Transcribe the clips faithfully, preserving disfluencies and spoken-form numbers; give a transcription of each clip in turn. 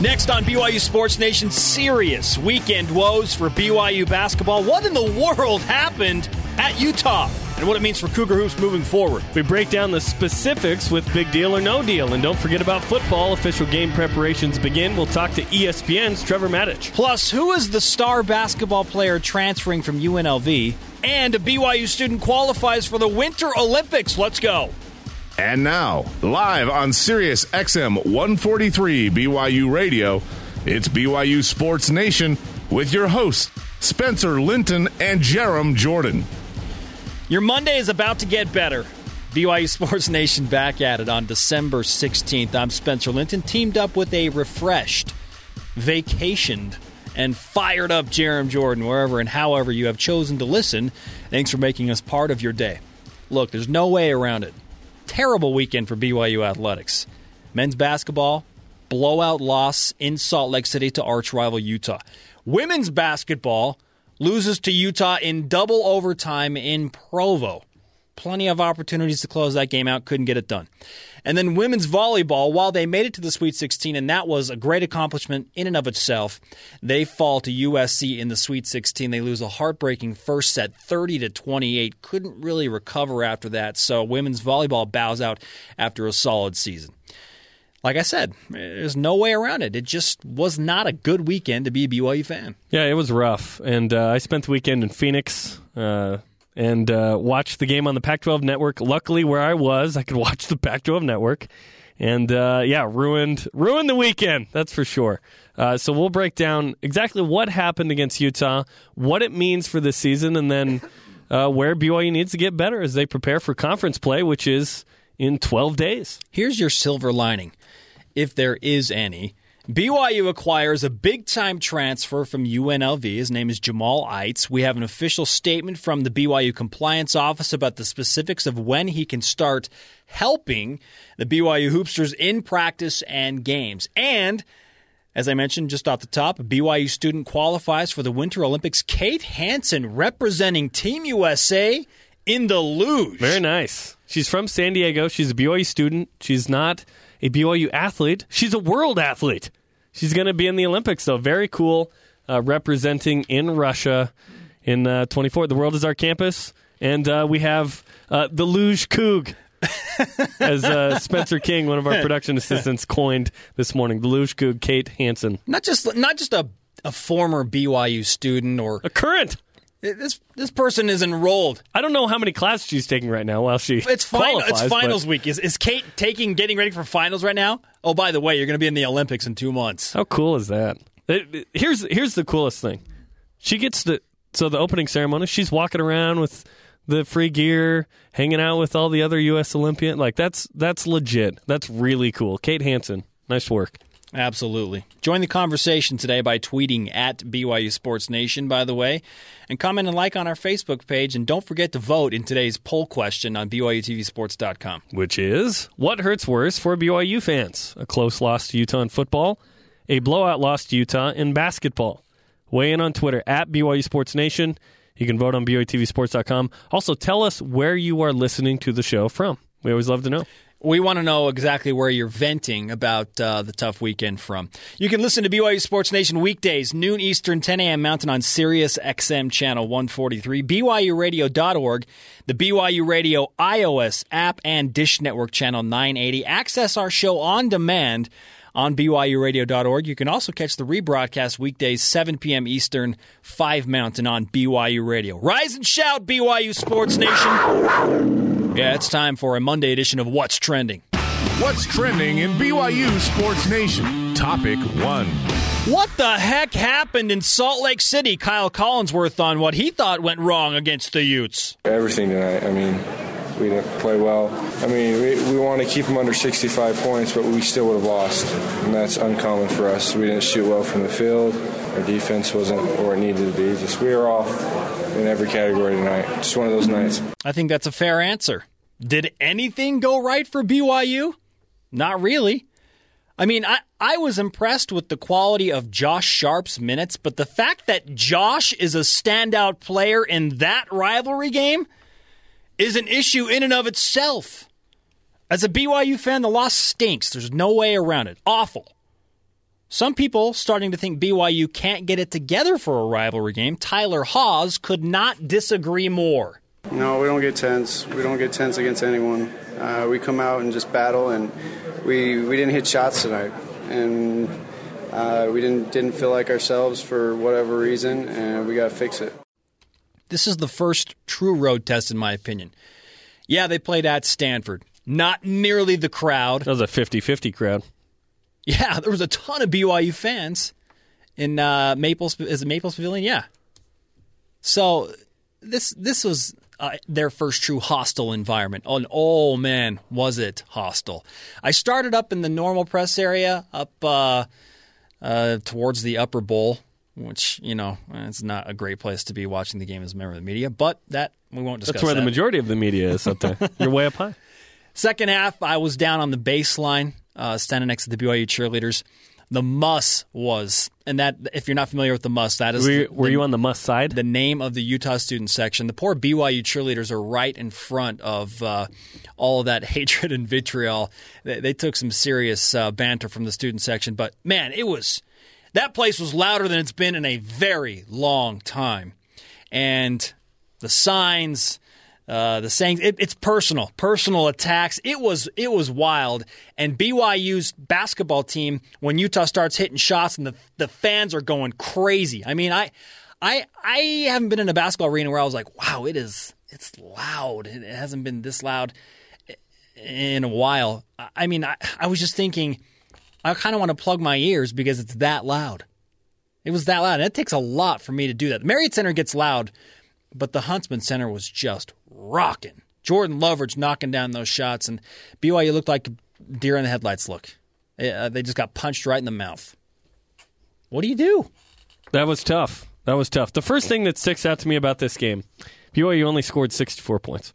Next on B Y U Sports Nation, serious weekend woes for B Y U basketball. What in the world happened at Utah? And what it means for Cougar Hoops moving forward. We break down the specifics with Big Deal or No Deal. And don't forget about football. Official game preparations begin. We'll talk to E S P N's Trevor Matich. Plus, who is the star basketball player transferring from U N L V? And a B Y U student qualifies for the Winter Olympics. Let's go. And now, live on Sirius X M one forty-three B Y U Radio, it's B Y U Sports Nation with your hosts, Spencer Linton and Jerem Jordan. Your Monday is about to get better. B Y U Sports Nation back at it on December sixteenth. I'm Spencer Linton, teamed up with a refreshed, vacationed, and fired up Jerem Jordan, wherever and however you have chosen to listen. Thanks for making us part of your day. Look, there's no way around it. Terrible weekend for B Y U athletics. Men's basketball, blowout loss in Salt Lake City to arch rival Utah. Women's basketball loses to Utah in double overtime in Provo. Plenty of opportunities to close that game out. Couldn't get it done. And then women's volleyball, while they made it to the Sweet sixteen, and that was a great accomplishment in and of itself, they fall to U S C in the Sweet sixteen. They lose a heartbreaking first set, thirty to twenty-eight. Couldn't really recover after that, so women's volleyball bows out after a solid season. Like I said, there's no way around it. It just was not a good weekend to be a B Y U fan. Yeah, it was rough. And uh, I spent the weekend in Phoenix uh, and uh, watched the game on the Pac twelve network. Luckily, where I was, I could watch the Pac twelve network. And, uh, yeah, ruined ruined the weekend, that's for sure. Uh, so we'll break down exactly what happened against Utah, what it means for this season, and then uh, where B Y U needs to get better as they prepare for conference play, which is in twelve days. Here's your silver lining, if there is any. B Y U acquires a big-time transfer from U N L V. His name is Jamal Aytes. We have an official statement from the B Y U Compliance Office about the specifics of when he can start helping the B Y U Hoopsters in practice and games. And, as I mentioned just off the top, a B Y U student qualifies for the Winter Olympics. Kate Hansen representing Team U S A in the luge. Very nice. She's from San Diego. She's a B Y U student. She's not a B Y U athlete. She's a world athlete. She's going to be in the Olympics, though. Very cool. Uh, representing in Russia in uh, twenty-four. The world is our campus. And uh, we have uh, the luge coug, as uh, Spencer King, one of our production assistants, coined this morning. The luge coug, Kate Hansen. Not just not just a, a former B Y U student or a current. This this person is enrolled. I don't know how many classes she's taking right now while she it's final, qualifies. It's finals but... week. Is is Kate taking getting ready for finals right now? Oh, by the way, you're going to be in the Olympics in two months. How cool is that? It, it, here's here's the coolest thing. She gets the so the opening ceremony. She's walking around with the free gear, hanging out with all the other U S Olympians. Like that's that's legit. That's really cool. Kate Hansen, nice work. Absolutely. Join the conversation today by tweeting at B Y U Sports Nation, by the way, and comment and like on our Facebook page. And don't forget to vote in today's poll question on B Y U T V sports dot com. Which is, what hurts worse for B Y U fans? A close loss to Utah in football, a blowout loss to Utah in basketball. Weigh in on Twitter at B Y U Sports Nation. You can vote on B Y U T V sports dot com. Also, tell us where you are listening to the show from. We always love to know. We want to know exactly where you're venting about uh, the tough weekend from. You can listen to B Y U Sports Nation weekdays, noon Eastern, ten a.m. Mountain on Sirius X M Channel one forty-three, B Y U radio dot org, the B Y U Radio iOS app, and Dish Network Channel nine eighty. Access our show on demand on B Y U radio dot org. You can also catch the rebroadcast weekdays, seven p.m. Eastern, five Mountain on B Y U Radio. Rise and shout, B Y U Sports Nation. Yeah, it's time for a Monday edition of What's Trending. What's Trending in B Y U Sports Nation. Topic one. What the heck happened in Salt Lake City? Kyle Collinsworth on what he thought went wrong against the Utes. Everything tonight. I mean, we didn't play well. I mean, we, we want to keep them under sixty-five points, but we still would have lost, and that's uncommon for us. We didn't shoot well from the field. Our defense wasn't where it needed to be. Just we were off in every category tonight. Just one of those nights. I think that's a fair answer. Did anything go right for B Y U? Not really. I mean, I, I was impressed with the quality of Josh Sharp's minutes, but the fact that Josh is a standout player in that rivalry game is an issue in and of itself. As a B Y U fan, the loss stinks. There's no way around it. Awful. Some people starting to think B Y U can't get it together for a rivalry game. Tyler Hawes could not disagree more. No, we don't get tense. We don't get tense against anyone. Uh, we come out and just battle, and we we didn't hit shots tonight, and uh, we didn't didn't feel like ourselves for whatever reason, and we got to fix it. This is the first true road test, in my opinion. Yeah, they played at Stanford. Not nearly the crowd. That was a fifty-fifty crowd. Yeah, there was a ton of B Y U fans in uh, Maples. Is it Maples Pavilion? Yeah. So this this was uh, their first true hostile environment. Oh, and oh, man, was it hostile. I started up in the normal press area up uh, uh, towards the upper bowl, which, you know, it's not a great place to be watching the game as a member of the media, but that we won't discuss. That's where that. The majority of the media is up there. You're way up high. Second half, I was down on the baseline, uh, standing next to the B Y U cheerleaders. The Muss was, and that if you're not familiar with the Muss, that is. Were you, were the, you on the Muss side? The name of the Utah student section. The poor B Y U cheerleaders are right in front of uh, all of that hatred and vitriol. They, they took some serious uh, banter from the student section, but man, it was. That place was louder than it's been in a very long time. And the signs, uh, the sayings, it, it's personal, personal attacks. It was it was wild. And B Y U's basketball team, when Utah starts hitting shots and the, the fans are going crazy. I mean, I I I haven't been in a basketball arena where I was like, wow, it is it's loud. It hasn't been this loud in a while. I mean, I, I was just thinking, I kind of want to plug my ears because it's that loud. It was that loud. And it takes a lot for me to do that. The Marriott Center gets loud, but the Huntsman Center was just rocking. Jordan Loveridge knocking down those shots, and B Y U looked like deer in the headlights look. They just got punched right in the mouth. What do you do? That was tough. That was tough. The first thing that sticks out to me about this game, B Y U only scored sixty-four points.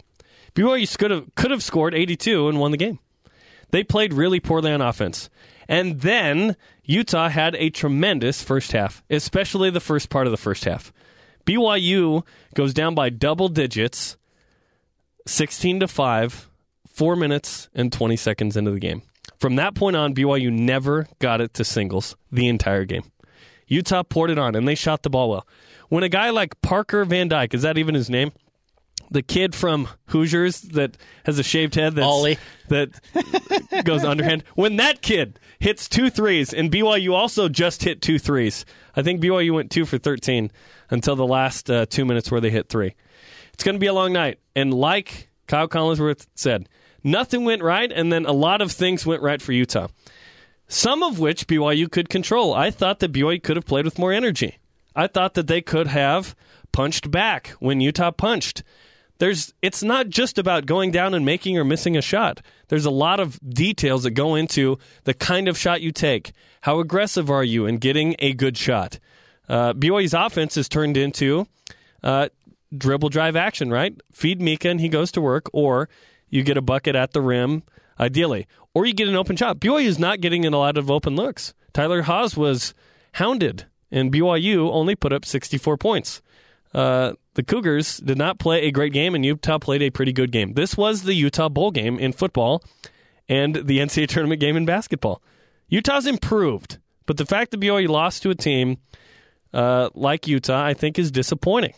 B Y U could have, could have scored eighty-two and won the game. They played really poorly on offense. And then Utah had a tremendous first half, especially the first part of the first half. B Y U goes down by double digits, sixteen to five, four minutes and twenty seconds into the game. From that point on, B Y U never got it to singles the entire game. Utah poured it on, and they shot the ball well. When a guy like Parker Van Dyke, is that even his name? The kid from Hoosiers that has a shaved head that's, Ollie. That goes underhand. When that kid hits two threes, and B Y U also just hit two threes. I think B Y U went two for thirteen until the last uh, two minutes where they hit three. It's going to be a long night. And like Kyle Collinsworth said, nothing went right, and then a lot of things went right for Utah. Some of which B Y U could control. I thought that B Y U could have played with more energy. I thought that they could have punched back when Utah punched. There's, it's not just about going down and making or missing a shot. There's a lot of details that go into the kind of shot you take. How aggressive are you in getting a good shot? Uh, B Y U's offense is turned into uh, dribble drive action, right? Feed Mika and he goes to work, or you get a bucket at the rim, ideally. Or you get an open shot. B Y U's not getting in a lot of open looks. Tyler Hawes was hounded, and B Y U only put up sixty-four points. Uh, the Cougars did not play a great game, and Utah played a pretty good game. This was the Utah Bowl game in football and the N C double A tournament game in basketball. Utah's improved, but the fact that B Y U lost to a team uh, like Utah, I think, is disappointing.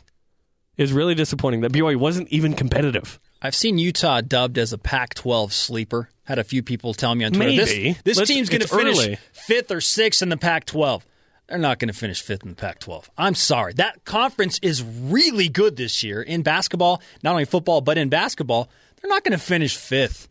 It's really disappointing that B Y U wasn't even competitive. I've seen Utah dubbed as a Pac twelve sleeper. Had a few people tell me on Twitter, Maybe. this, this team's going to finish early. fifth or sixth in the Pac twelve. They're not going to finish fifth in the Pac twelve. I'm sorry. That conference is really good this year in basketball, not only football, but in basketball. They're not going to finish fifth.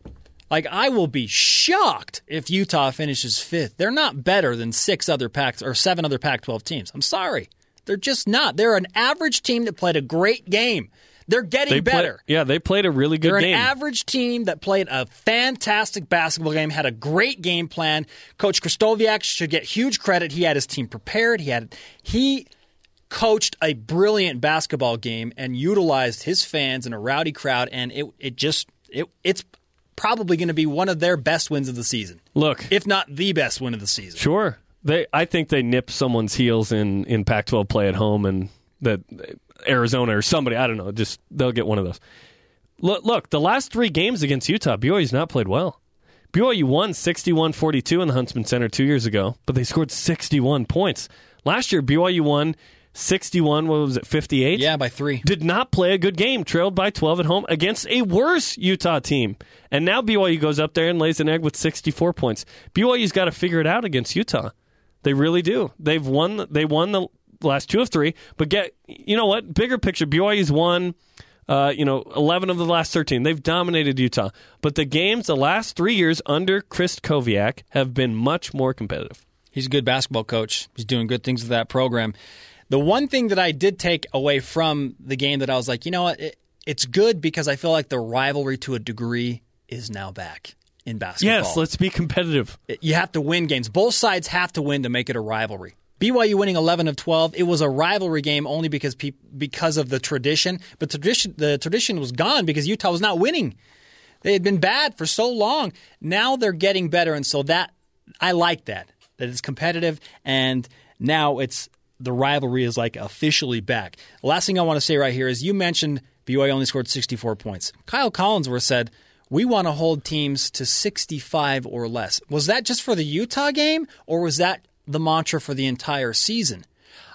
Like, I will be shocked if Utah finishes fifth. They're not better than six other Pac or seven other Pac twelve teams. I'm sorry. They're just not. They're an average team that played a great game. They're getting they better. Play, yeah, they played a really good They're game. They're an average team that played a fantastic basketball game, had a great game plan. Coach Krystkowiak should get huge credit. He had his team prepared. He had he coached a brilliant basketball game and utilized his fans in a rowdy crowd, and it it just it it's probably going to be one of their best wins of the season. Look, if not the best win of the season. Sure. They I think they nipped someone's heels in in Pac twelve play at home, and that Arizona or somebody, I don't know, just they'll get one of those. Look, look the last three games against Utah, B Y U's not played well. B Y U won sixty-one forty-two in the Huntsman Center two years ago, but they scored sixty-one points. Last year, B Y U won sixty-one, what was it, fifty-eight? Yeah, by three. Did not play a good game, trailed by twelve at home against a worse Utah team. And now B Y U goes up there and lays an egg with sixty-four points. B Y U's got to figure it out against Utah. They really do. They've won, they won the last two of three, but get you know what? Bigger picture, B Y U's won Uh, you know, eleven of the last thirteen. They've dominated Utah. But the games the last three years under Krystkowiak have been much more competitive. He's a good basketball coach. He's doing good things with that program. The one thing that I did take away from the game that I was like, you know what, it, it's good because I feel like the rivalry to a degree is now back in basketball. Yes, let's be competitive. You have to win games. Both sides have to win to make it a rivalry. B Y U winning eleven of twelve, it was a rivalry game only because pe- because of the tradition. But tradition, the tradition was gone because Utah was not winning. They had been bad for so long. Now they're getting better, and so that I like that, that it's competitive, and now it's the rivalry is like officially back. The last thing I want to say right here is you mentioned B Y U only scored sixty-four points. Kyle Collinsworth said, we want to hold teams to sixty-five or less. Was that just for the Utah game, or was that the mantra for the entire season?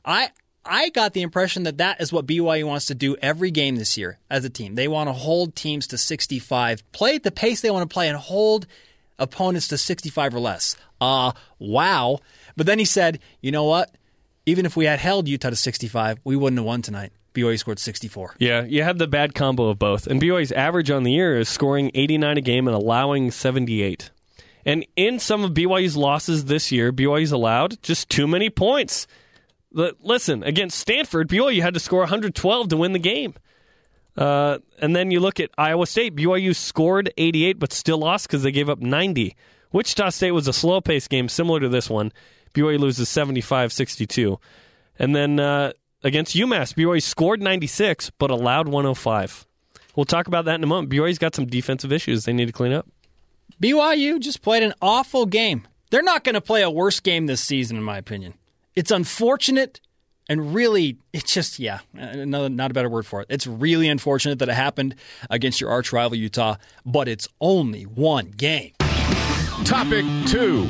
I I got the impression that that is what B Y U wants to do every game this year as a team. They want to hold teams to sixty-five, play at the pace they want to play, and hold opponents to sixty-five or less. Uh, wow. But then he said, you know what? Even if we had held Utah to sixty-five, we wouldn't have won tonight. B Y U scored sixty-four. Yeah, you have the bad combo of both. And B Y U's average on the year is scoring eighty-nine a game and allowing seventy-eight. And in some of B Y U's losses this year, B Y U's allowed just too many points. Listen, against Stanford, B Y U had to score one hundred twelve to win the game. Uh, and then you look at Iowa State, B Y U scored eighty-eight but still lost because they gave up ninety. Wichita State was a slow-paced game similar to this one. B Y U loses seventy-five sixty-two. And then uh, against UMass, B Y U scored ninety-six but allowed one oh five. We'll talk about that in a moment. B Y U's got some defensive issues they need to clean up. B Y U just played an awful game. They're not going to play a worse game this season, in my opinion. It's unfortunate, and really, it's just, yeah, another, not a better word for it. It's really unfortunate that it happened against your arch rival, Utah, but it's only one game. Topic two.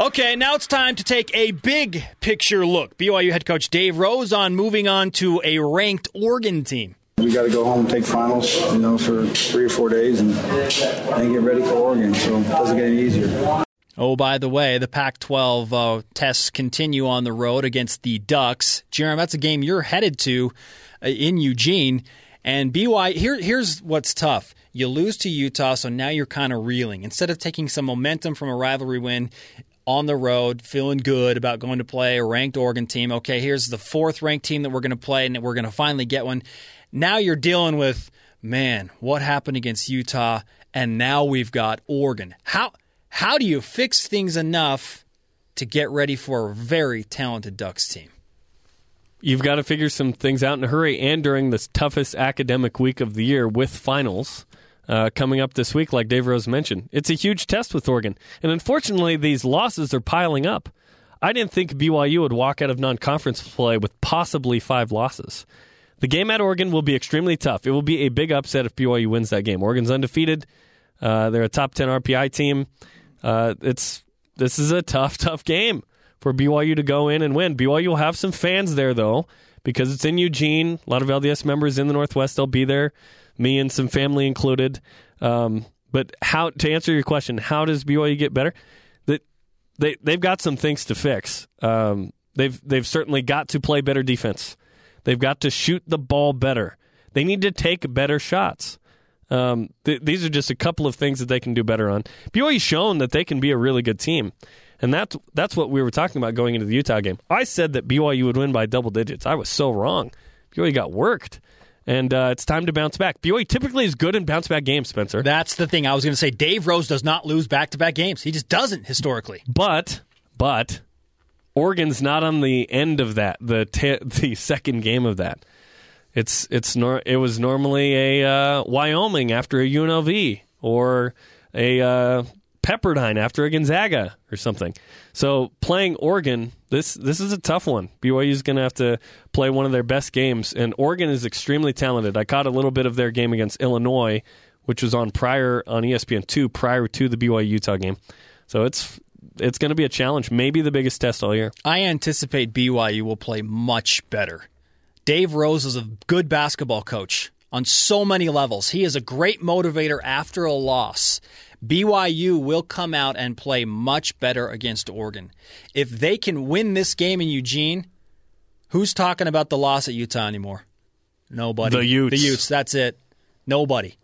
Okay, now it's time to take a big picture look. B Y U head coach Dave Rose on moving on to a ranked Oregon team. We got to go home and take finals, you know, for three or four days and, and get ready for Oregon. So it doesn't get any easier. Oh, by the way, the Pac twelve uh, tests continue on the road against the Ducks. Jerem, that's a game you're headed to uh, in Eugene. And B Y U, here, here's what's tough. You lose to Utah, so now you're kind of reeling. Instead of taking some momentum from a rivalry win on the road, feeling good about going to play a ranked Oregon team. Okay, here's the fourth-ranked team that we're going to play, and we're going to finally get one. Now you're dealing with, man, what happened against Utah, and now we've got Oregon. How how do you fix things enough to get ready for a very talented Ducks team? You've got to figure some things out in a hurry, and during this toughest academic week of the year with finals uh, coming up this week, like Dave Rose mentioned. It's a huge test with Oregon, and unfortunately, these losses are piling up. I didn't think B Y U would walk out of non-conference play with possibly five losses. The game at Oregon will be extremely tough. It will be a big upset if B Y U wins that game. Oregon's undefeated. Uh, they're a top ten R P I team. Uh, it's This is a tough, tough game for B Y U to go in and win. B Y U will have some fans there, though, because it's in Eugene. A lot of L D S members in the Northwest. They'll be there, me and some family included. Um, but how to answer your question, how does B Y U get better? They, they, they've got some things to fix. Um, they've They've certainly got to play better defense. They've got to shoot the ball better. They need to take better shots. Um, th- these are just a couple of things that they can do better on. B Y U's shown that they can be a really good team, and that's, that's what we were talking about going into the Utah game. I said that B Y U would win by double digits. I was so wrong. B Y U got worked, and uh, it's time to bounce back. B Y U typically is good in bounce-back games, Spencer. That's the thing. I was going to say Dave Rose does not lose back-to-back games. He just doesn't historically. But, but... Oregon's not on the end of that, the t- the second game of that. It's it's nor- It was normally a uh, Wyoming after a U N L V or a uh, Pepperdine after a Gonzaga or something. So playing Oregon, this this is a tough one. B Y U's going to have to play one of their best games, and Oregon is extremely talented. I caught a little bit of their game against Illinois which was on prior on E S P N two prior to the B Y U-Utah game. So it's it's going to be a challenge, maybe the biggest test all year. I anticipate B Y U will play much better. Dave Rose is a good basketball coach on so many levels. He is a great motivator after a loss. B Y U will come out and play much better against Oregon. If they can win this game in Eugene, who's talking about the loss at Utah anymore? Nobody. The Utes. The Utes, that's it. Nobody.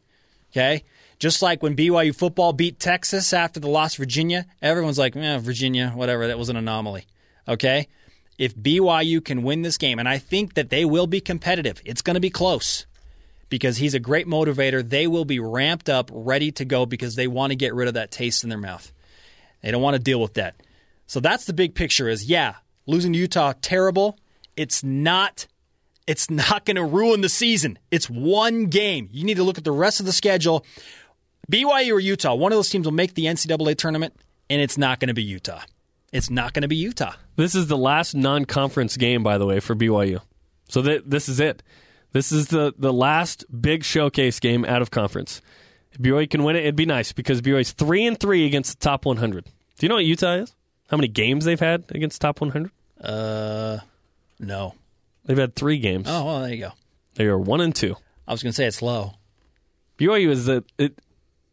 Okay? Just like when B Y U football beat Texas after the loss to Virginia, everyone's like, eh, Virginia, whatever, that was an anomaly. Okay? If B Y U can win this game, and I think that they will be competitive, it's going to be close because he's a great motivator. They will be ramped up, ready to go because they want to get rid of that taste in their mouth. They don't want to deal with that. So that's the big picture is, yeah, losing to Utah, terrible. It's not It's not going to ruin the season. It's one game. You need to look at the rest of the schedule. B Y U or Utah, one of those teams will make the N C double A tournament, and it's not going to be Utah. It's not going to be Utah. This is the last non-conference game, by the way, for B Y U. So th- this is it. This is the, the last big showcase game out of conference. If B Y U can win it, it'd be nice because B Y U's three and three against the top one hundred. Do you know what Utah is? How many games they've had against the top one hundred? Uh, no. They've had three games. Oh, well, there you go. They are one and two. I was going to say it's low. B Y U is the, it,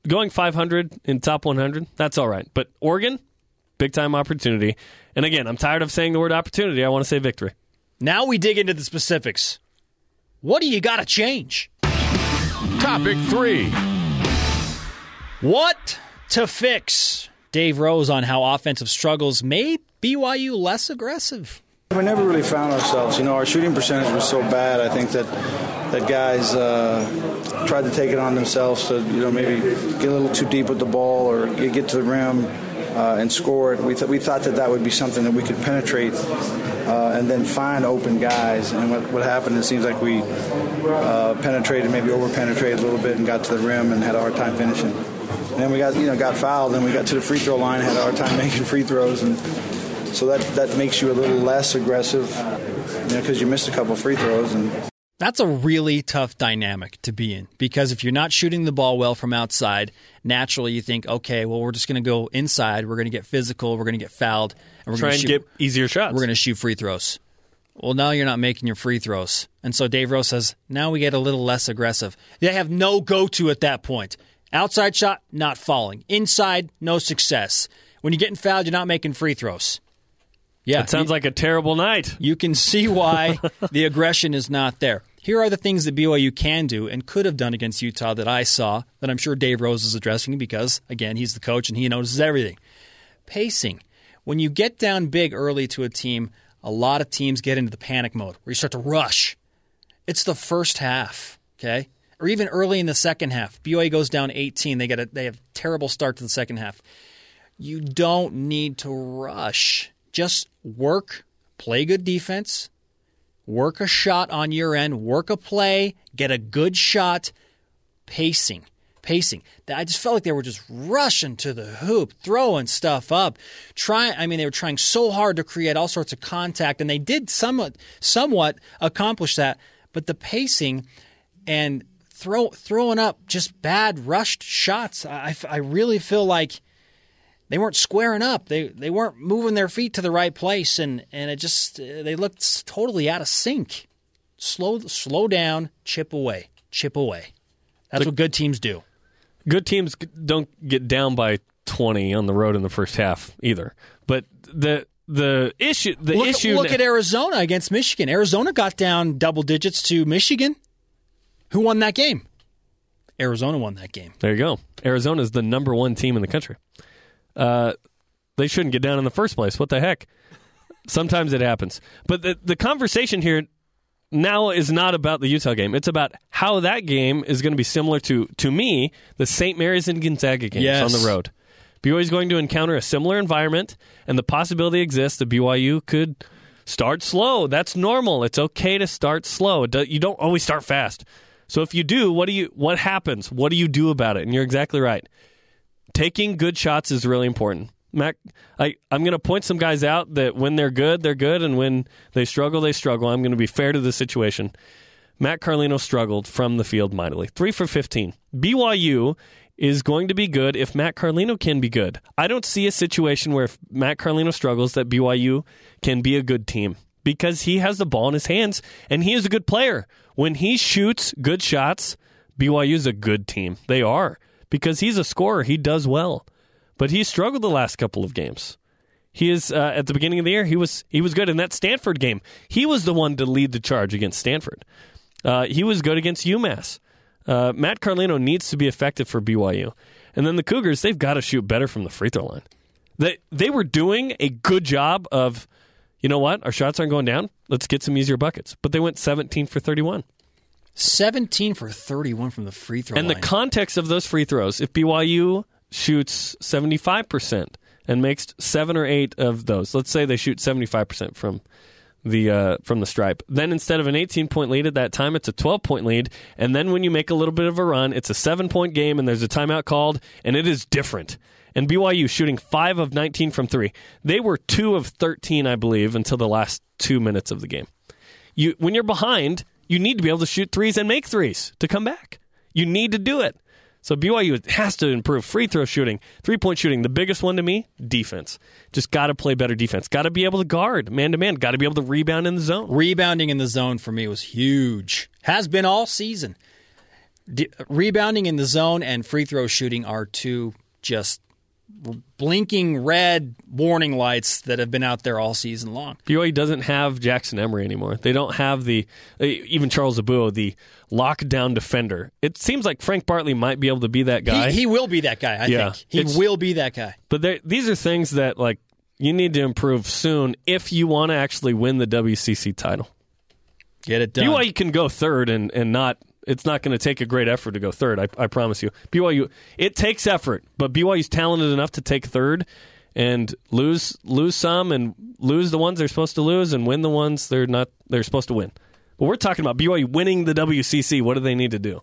going five hundred in top one hundred. That's all right. But Oregon, big time opportunity. And again, I'm tired of saying the word opportunity. I want to say victory. Now we dig into the specifics. What do you got to change? Topic three. What to fix? Dave Rose on how offensive struggles made B Y U less aggressive. We never really found ourselves. You know, our shooting percentage was so bad, I think that that guys uh, tried to take it on themselves to, you know, maybe get a little too deep with the ball or get to the rim uh, and score it. We, th- we thought that that would be something that we could penetrate uh, and then find open guys. And what, what happened, it seems like we uh, penetrated, maybe over-penetrated a little bit and got to the rim and had a hard time finishing. And then we got, you know, got fouled, and we got to the free throw line, had a hard time making free throws, and so that, that makes you a little less aggressive, you know, because you missed a couple free throws. And that's a really tough dynamic to be in because if you're not shooting the ball well from outside, naturally you think, okay, well, we're just going to go inside. We're going to get physical. We're going to get fouled. And we're Try gonna and shoot, get easier shots. We're going to shoot free throws. Well, now you're not making your free throws. And so Dave Rose says, now we get a little less aggressive. They have no go-to at that point. Outside shot, not falling. Inside, no success. When you're getting fouled, you're not making free throws. Yeah, it sounds you, like a terrible night. You can see why the aggression is not there. Here are the things that B Y U can do and could have done against Utah that I saw that I'm sure Dave Rose is addressing because, again, he's the coach and he notices everything. Pacing. When you get down big early to a team, a lot of teams get into the panic mode where you start to rush. It's the first half, okay? Or even early in the second half. B Y U goes down eighteen. They, get a, they have a terrible start to the second half. You don't need to rush. Just work, play good defense, work a shot on your end, work a play, get a good shot, pacing, pacing. I just felt like they were just rushing to the hoop, throwing stuff up. Try, I mean, they were trying so hard to create all sorts of contact, and they did somewhat, somewhat accomplish that. But the pacing and throw, throwing up just bad rushed shots, I, I really feel like they weren't squaring up. They they weren't moving their feet to the right place, and, and it just they looked totally out of sync. Slow slow down, chip away, chip away. That's the, what good teams do. Good teams don't get down by twenty on the road in the first half either. But the the issue the look, issue look now, at Arizona against Michigan. Arizona got down double digits to Michigan. Who won that game? Arizona won that game. There you go. Arizona is the number one team in the country. Uh, they shouldn't get down in the first place. What the heck? Sometimes it happens. But the, the conversation here now is not about the Utah game. It's about how that game is going to be similar to, to me, the Saint Mary's and Gonzaga games yes. on the road. B Y U is going to encounter a similar environment, and the possibility exists that B Y U could start slow. That's normal. It's okay to start slow. You don't always start fast. So if you do, what do you? What happens? What do you do about it? And you're exactly right. Taking good shots is really important. Mac, I, I'm going to point some guys out that when they're good, they're good, and when they struggle, they struggle. I'm going to be fair to the situation. Matt Carlino struggled from the field mightily. three for fifteen. B Y U is going to be good if Matt Carlino can be good. I don't see a situation where if Matt Carlino struggles that B Y U can be a good team, because he has the ball in his hands and he is a good player. When he shoots good shots, B Y U is a good team. They are, because he's a scorer. He does well, but he struggled the last couple of games. He is uh, at the beginning of the year, he was he was good in that Stanford game. He was the one to lead the charge against Stanford. Uh, he was good against UMass. Uh, Matt Carlino needs to be effective for B Y U. And then the Cougars, they've got to shoot better from the free throw line. They, they were doing a good job of, you know what, our shots aren't going down. Let's get some easier buckets. But they went seventeen for thirty-one. seventeen for thirty-one from the free throw and line. And the context of those free throws, if B Y U shoots seventy-five percent and makes seven or eight of those, let's say they shoot seventy-five percent from the uh, from the stripe. Then instead of an eighteen-point lead at that time, it's a twelve-point lead. And then when you make a little bit of a run, it's a seven-point game, and there's a timeout called, and it is different. And B Y U shooting five of nineteen from three. They were two of thirteen, I believe, until the last two minutes of the game. You, when you're behind, you need to be able to shoot threes and make threes to come back. You need to do it. So B Y U has to improve free throw shooting, three-point shooting. The biggest one to me, defense. Just got to play better defense. Got to be able to guard man-to-man. Got to be able to rebound in the zone. Rebounding in the zone for me was huge. Has been all season. De- rebounding in the zone and free throw shooting are two just blinking red warning lights that have been out there all season long. B Y U doesn't have Jackson Emory anymore. They don't have the, even Charles Abuo, the lockdown defender. It seems like Frank Bartley might be able to be that guy. He, he will be that guy, I yeah, think. He will be that guy. But these are things that, like, you need to improve soon if you want to actually win the W C C title. Get it done. B Y U can go third and, and not... It's not going to take a great effort to go third, I, I promise you. B Y U, it takes effort, but B Y U's talented enough to take third and lose lose some and lose the ones they're supposed to lose and win the ones they're not they're supposed to win. But we're talking about B Y U winning the W C C. What do they need to do?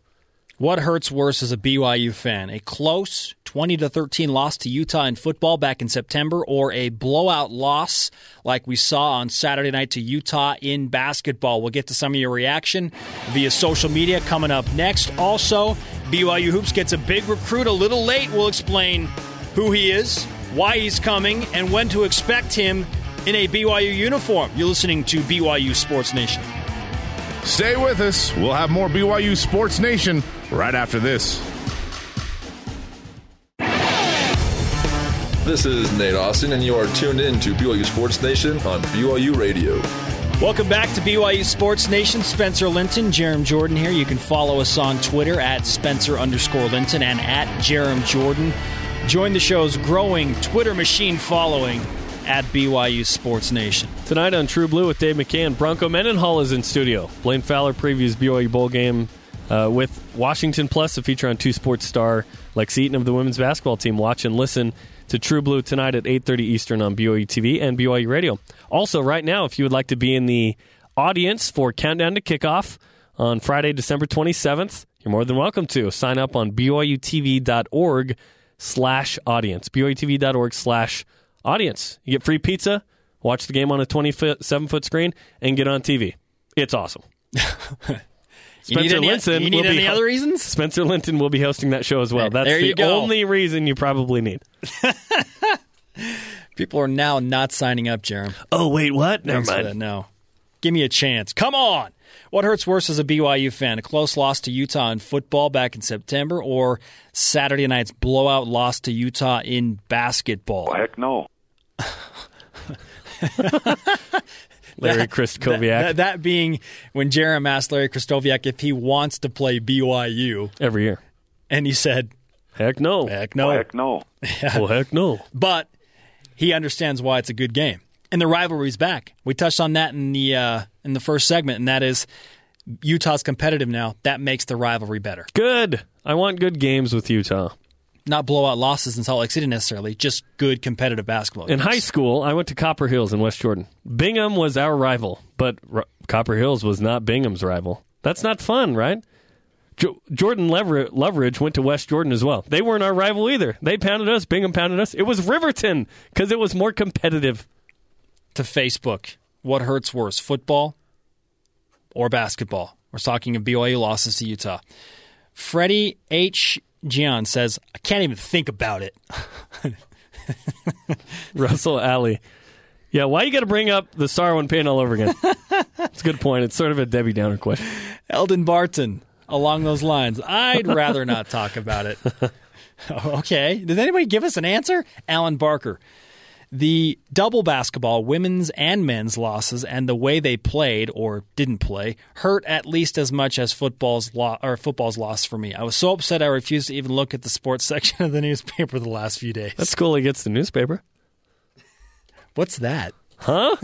What hurts worse as a B Y U fan? A close twenty to thirteen loss to Utah in football back in September, or a blowout loss like we saw on Saturday night to Utah in basketball? We'll get to some of your reaction via social media coming up next. Also, B Y U Hoops gets a big recruit a little late. We'll explain who he is, why he's coming, and when to expect him in a B Y U uniform. You're listening to B Y U Sports Nation. Stay with us. We'll have more B Y U Sports Nation right after this. This is Nate Austin, and you are tuned in to B Y U Sports Nation on B Y U Radio. Welcome back to B Y U Sports Nation. Spencer Linton, Jerem Jordan here. You can follow us on Twitter at Spencer underscore Linton and at Jerem Jordan. Join the show's growing Twitter machine following at B Y U Sports Nation. Tonight on True Blue with Dave McCann, Bronco Mendenhall is in studio. Blaine Fowler previews B Y U Bowl game uh, with Washington Plus, a feature on Two Sports Star. Lex Eaton of the women's basketball team. Watch and listen to True Blue tonight at eight thirty Eastern on B Y U T V and B Y U Radio. Also, right now, if you would like to be in the audience for Countdown to Kickoff on Friday, December twenty-seventh, you're more than welcome to. Sign up on BYUtv.org slash audience. BYUtv.org slash audience. You get free pizza, watch the game on a twenty-seven-foot screen, and get on T V. It's awesome. You Spencer need any, Linton you need will any be, other reasons? Spencer Linton will be hosting that show as well. That's there you the go. Only reason you probably need. People are now not signing up, Jerem. Oh, wait, what? Never Thanks mind. For that. No. Give me a chance. Come on. What hurts worse as a B Y U fan? A close loss to Utah in football back in September, or Saturday night's blowout loss to Utah in basketball? Well, heck no. Larry Krystkowiak. That, that, that being when Jerem asked Larry Krystkowiak if he wants to play B Y U. Every year. And he said, heck no. Heck no. Well, heck no. Yeah. Well, heck no. But he understands why it's a good game. And the rivalry's back. We touched on that in the uh, in the first segment, and that is Utah's competitive now. That makes the rivalry better. Good. I want good games with Utah. Not blowout losses in Salt Lake City necessarily, just good competitive basketball games. In high school, I went to Copper Hills in West Jordan. Bingham was our rival, but R- Copper Hills was not Bingham's rival. That's not fun, right? Jo- Jordan Lover- Loveridge went to West Jordan as well. They weren't our rival either. They pounded us. Bingham pounded us. It was Riverton because it was more competitive. To Facebook, what hurts worse, football or basketball? We're talking of B Y U losses to Utah. Freddie H. Gian says, I can't even think about it. Russell Alley. Yeah, why you got to bring up the Sarwan pin all over again? It's a good point. It's sort of a Debbie Downer question. Eldon Barton, along those lines. I'd rather not talk about it. Okay. Did anybody give us an answer? Alan Barker. The double basketball, women's and men's losses, and the way they played or didn't play hurt at least as much as football's lo- or football's loss for me. I was so upset I refused to even look at the sports section of the newspaper the last few days. That's cool. He gets the newspaper. What's that? Huh?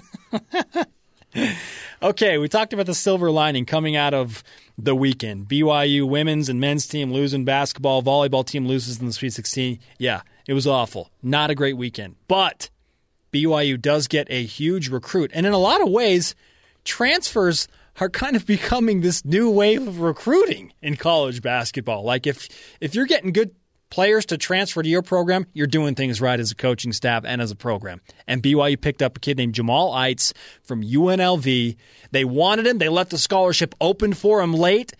Okay, we talked about the silver lining coming out of the weekend. B Y U women's and men's team losing basketball, volleyball team loses in the Sweet sixteen. Yeah, it was awful. Not a great weekend. But B Y U does get a huge recruit. And in a lot of ways, transfers are kind of becoming this new wave of recruiting in college basketball. Like if if you're getting good players to transfer to your program, you're doing things right as a coaching staff and as a program. And B Y U picked up a kid named Jamal Aytes from U N L V. They wanted him. They left the scholarship open for him late.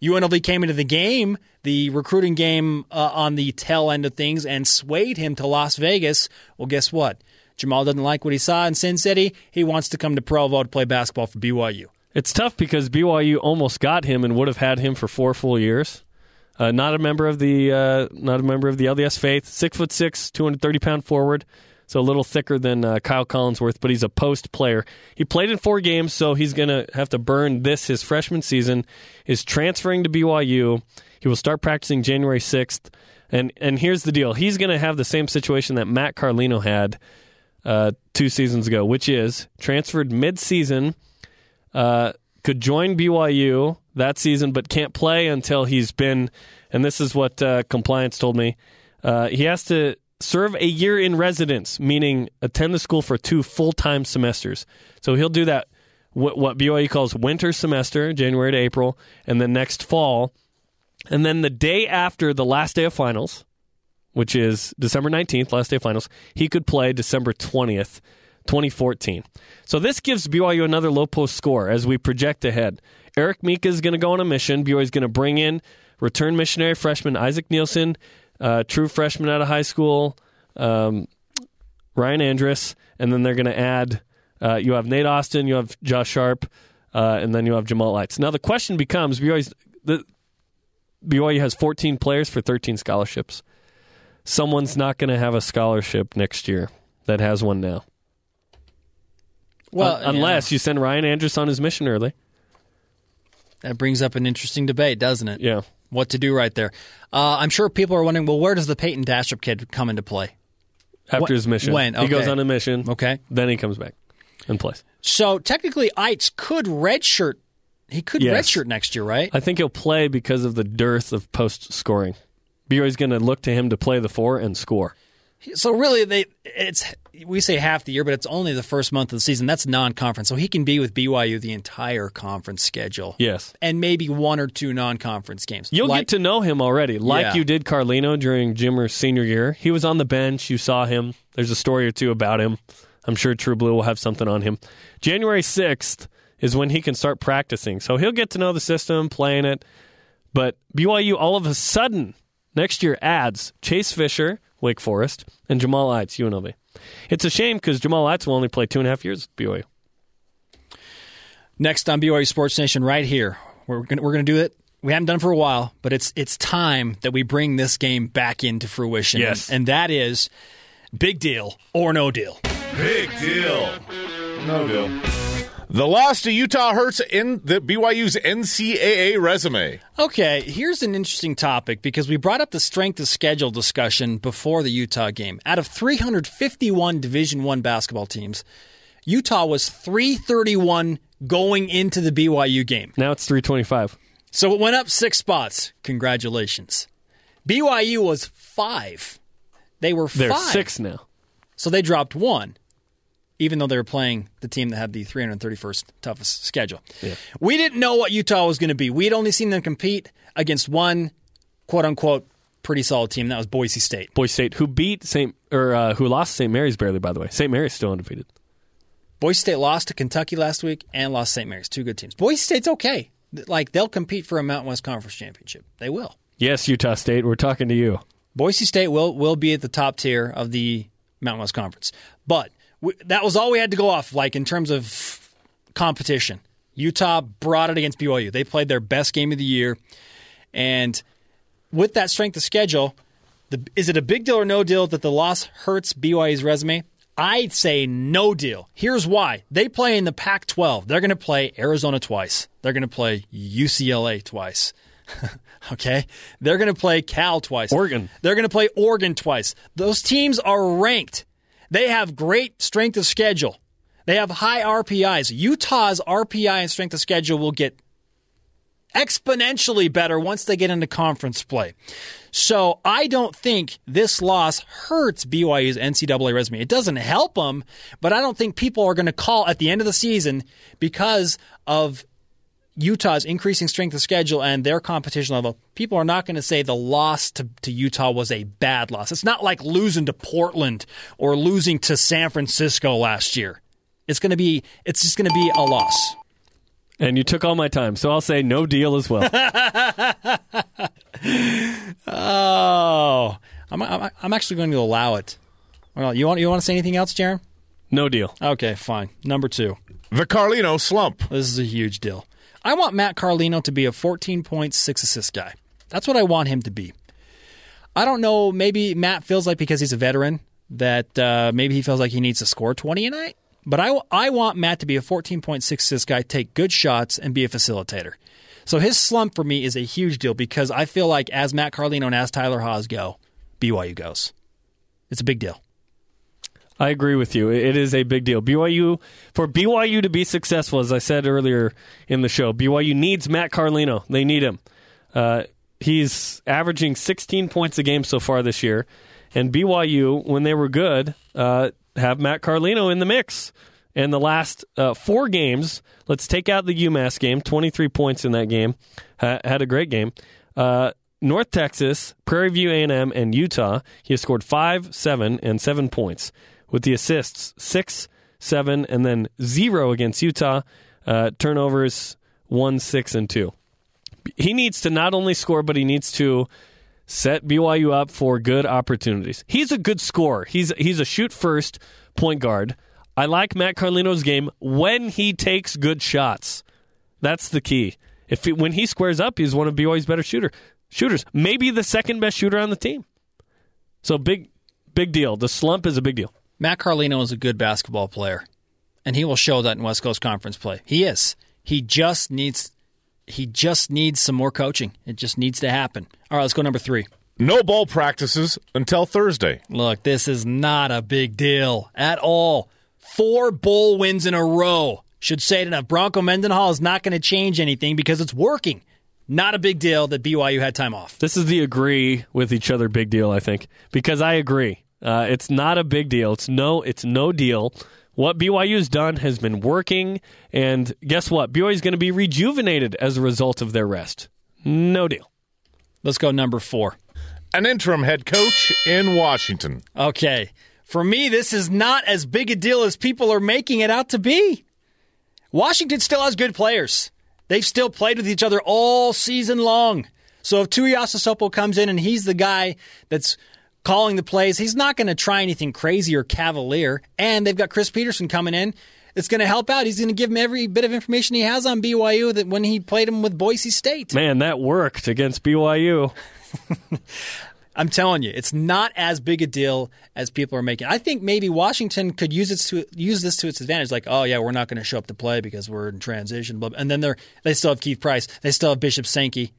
U N L V came into the game, the recruiting game uh, on the tail end of things, and swayed him to Las Vegas. Well, guess what? Jamal doesn't like what he saw in Sin City. He wants to come to Provo to play basketball for B Y U. It's tough because B Y U almost got him and would have had him for four full years. Uh, not a member of the uh, not a member of the L D S faith. Six foot six, two hundred thirty pound forward, so a little thicker than uh, Kyle Collinsworth, but he's a post player. He played in four games, so he's going to have to burn this his freshman season. Is transferring to B Y U. He will start practicing January sixth, and and here's the deal: he's going to have the same situation that Matt Carlino had uh, two seasons ago, which is transferred mid season. Uh, could join B Y U that season, but can't play until he's been, and this is what uh, compliance told me, uh, he has to serve a year in residence, meaning attend the school for two full-time semesters. So he'll do that, what, what B Y U calls winter semester, January to April, and then next fall. And then the day after the last day of finals, which is December nineteenth, last day of finals, he could play December twentieth, twenty fourteen. So this gives B Y U another low post score as we project ahead. Eric Mika is going to go on a mission. B Y U is going to bring in return missionary freshman Isaac Nielsen, uh, true freshman out of high school, um, Ryan Andrus, and then they're going to add, uh, you have Nate Austin, you have Josh Sharp, uh, and then you have Jamal Aytes. Now the question becomes, B Y U has fourteen players for thirteen scholarships. Someone's not going to have a scholarship next year that has one now. Well, uh, unless yeah. you send Ryan Andrus on his mission early. That brings up an interesting debate, doesn't it? Yeah. What to do right there. Uh, I'm sure people are wondering, well, where does the Peyton Dashup kid come into play? After what, his mission. When? Okay. He goes on a mission. Okay. Then he comes back and plays. So technically, Aytes could redshirt. He could yes. redshirt next year, right? I think he'll play because of the dearth of post scoring. B Y U's going to look to him to play the four and score. So really, they it's we say half the year, but it's only the first month of the season. That's non-conference. So he can be with B Y U the entire conference schedule. Yes. And maybe one or two non-conference games. You'll like, get to know him already, like yeah. you did Carlino during Jimmer's senior year. He was on the bench. You saw him. There's a story or two about him. I'm sure True Blue will have something on him. January sixth is when he can start practicing. So he'll get to know the system, playing it. But B Y U all of a sudden next year adds Chase Fisher, Wake Forest, and Jamal Aytes, U N L V. It's a shame because Jamal Aytes will only play two and a half years with B Y U. Next on B Y U Sports Nation right here. We're going we're gonna to do it. We haven't done it for a while, but it's it's time that we bring this game back into fruition. Yes. And, and that is big deal or no deal. Big deal. No deal. The loss to Utah hurts in the B Y U's N C A A resume. Okay, here's an interesting topic because we brought up the strength of schedule discussion before the Utah game. Out of three hundred fifty-one Division I basketball teams, Utah was three thirty-one going into the B Y U game. Now it's three twenty-five. So it went up six spots. Congratulations. B Y U was five. They were They're five. They're six now. So they dropped one. Even though they were playing the team that had the three hundred thirty-first toughest schedule. Yeah. We didn't know what Utah was going to be. We had only seen them compete against one, quote-unquote, pretty solid team. That was Boise State. Boise State, who beat Saint or uh, who lost Saint Mary's barely, by the way. Saint Mary's still undefeated. Boise State lost to Kentucky last week and lost Saint Mary's. Two good teams. Boise State's okay. like they'll compete for a Mountain West Conference championship. They will. Yes, Utah State, we're talking to you. Boise State will will be at the top tier of the Mountain West Conference. But we, that was all we had to go off, like in terms of competition. Utah brought it against B Y U. They played their best game of the year. And with that strength of schedule, the, is it a big deal or no deal that the loss hurts B Y U's resume? I'd say no deal. Here's why. They play in the Pac twelve. They're going to play Arizona twice. They're going to play U C L A twice. Okay? They're going to play Cal twice. Oregon. They're going to play Oregon twice. Those teams are ranked. They have great strength of schedule. They have high R P Is. Utah's R P I and strength of schedule will get exponentially better once they get into conference play. So I don't think this loss hurts B Y U's N C double A resume. It doesn't help them, but I don't think people are going to call at the end of the season because of Utah's increasing strength of schedule and their competition level. People are not going to say the loss to, to Utah was a bad loss. It's not like losing to Portland or losing to San Francisco last year. It's going to be. It's just going to be a loss. And you took all my time, so I'll say no deal as well. oh, I'm, I'm I'm actually going to allow it. Well, you want you want to say anything else, Jerem? No deal. Okay, fine. Number two, the Carlino slump. This is a huge deal. I want Matt Carlino to be a fourteen point six assist guy. That's what I want him to be. I don't know. Maybe Matt feels like because he's a veteran that uh, maybe he feels like he needs to score twenty a night. But I, I want Matt to be a fourteen point six assist guy, take good shots, and be a facilitator. So his slump for me is a huge deal because I feel like as Matt Carlino and as Tyler Hawes go, B Y U goes. It's a big deal. I agree with you. It is a big deal. B Y U, for B Y U to be successful, as I said earlier in the show, B Y U needs Matt Carlino. They need him. Uh, he's averaging sixteen points a game so far this year. And B Y U, when they were good, uh, have Matt Carlino in the mix. And the last uh, four games, let's take out the UMass game, twenty-three points in that game, ha- had a great game. Uh, North Texas, Prairie View A and M, and Utah, he has scored five, seven, and seven points. With the assists, six, seven, and then zero against Utah. Uh, turnovers, one, six, and two. He needs to not only score, but he needs to set B Y U up for good opportunities. He's a good scorer. He's he's a shoot-first point guard. I like Matt Carlino's game when he takes good shots. That's the key. If he, when he squares up, he's one of B Y U's better shooter shooters. Maybe the second-best shooter on the team. So big big deal. The slump is a big deal. Matt Carlino is a good basketball player, and he will show that in West Coast Conference play. He is. He just needs... He just needs some more coaching. It just needs to happen. All right, let's go number three. No ball practices until Thursday. Look, this is not a big deal at all. Four bowl wins in a row. Should say it enough. Bronco Mendenhall is not going to change anything because it's working. Not a big deal that B Y U had time off. This is the agree with each other big deal, I think, because I agree. Uh, it's not a big deal. It's no, it's no deal. What B Y U's done has been working, and guess what? B Y U's going to be rejuvenated as a result of their rest. No deal. Let's go number four. An interim head coach in Washington. Okay. For me, this is not as big a deal as people are making it out to be. Washington still has good players. They've still played with each other all season long. So if Tuiasa Sopo comes in and he's the guy that's calling the plays, he's not going to try anything crazy or cavalier. And they've got Chris Peterson coming in. It's going to help out. He's going to give him every bit of information he has on B Y U that when he played him with Boise State. Man, that worked against B Y U. I'm telling you, it's not as big a deal as people are making. I think maybe Washington could use it to use this to its advantage. Like, oh yeah, we're not going to show up to play because we're in transition. Blah, blah. And then they're they still have Keith Price. They still have Bishop Sankey.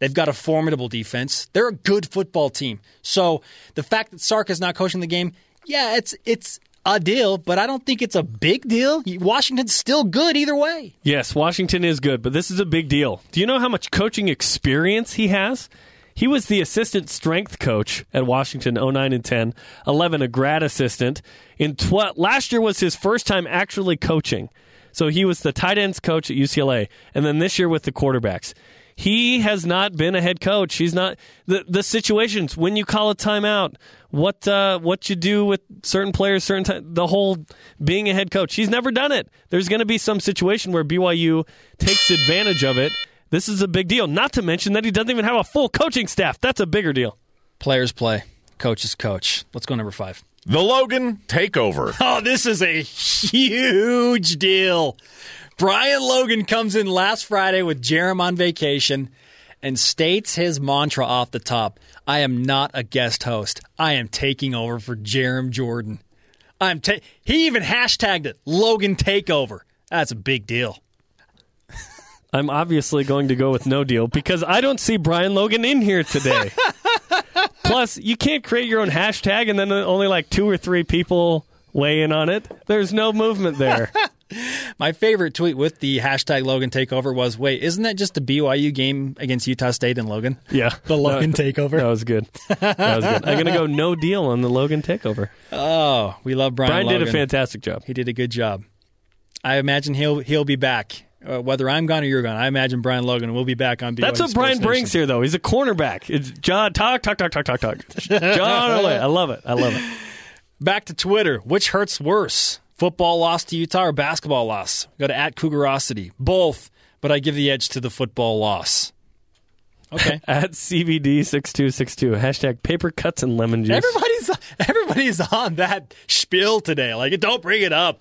They've got a formidable defense. They're a good football team. So the fact that Sark is not coaching the game, yeah, it's it's a deal, but I don't think it's a big deal. Washington's still good either way. Yes, Washington is good, but this is a big deal. Do you know how much coaching experience he has? He was the assistant strength coach at Washington, oh nine and ten, eleven a grad assistant. In tw- last year was his first time actually coaching. So he was the tight ends coach at U C L A, and then this year with the quarterbacks. He has not been a head coach. He's not the the situations when you call a timeout, what uh, what you do with certain players, certain time, the whole being a head coach. He's never done it. There's going to be some situation where B Y U takes advantage of it. This is a big deal. Not to mention that he doesn't even have a full coaching staff. That's a bigger deal. Players play. Coaches coach. Let's go number five. The Logan takeover. Oh, this is a huge deal. Brian Logan comes in last Friday with Jerem on vacation and states his mantra off the top. I am not a guest host. I am taking over for Jerem Jordan. I'm ta- He even hashtagged it, Logan takeover. That's a big deal. I'm obviously going to go with no deal because I don't see Brian Logan in here today. Plus, you can't create your own hashtag and then only like two or three people weigh in on it. There's no movement there. My favorite tweet with the hashtag Logan takeover was, wait, isn't that just the B Y U game against Utah State and Logan? Yeah. The Logan that, takeover. That was good. That was good. I'm going to go no deal on the Logan takeover. Oh, we love Brian Brian Logan. Did a fantastic job. He did a good job. I imagine he'll he'll be back. Uh, whether I'm gone or you're gone, I imagine Brian Logan will be back on B Y U. That's what Sports Brian Nation. Brings here, though. He's a cornerback. It's John, talk, talk, talk, talk, talk, talk. John Olay. I love it. I love it. Back to Twitter. Which hurts worse? Football loss to Utah or basketball loss? Go to at Cougarosity. Both, but I give the edge to the football loss. Okay. At C B D six two six two. Hashtag paper cuts and lemon juice. Everybody's, everybody's on that spiel today. Like, don't bring it up.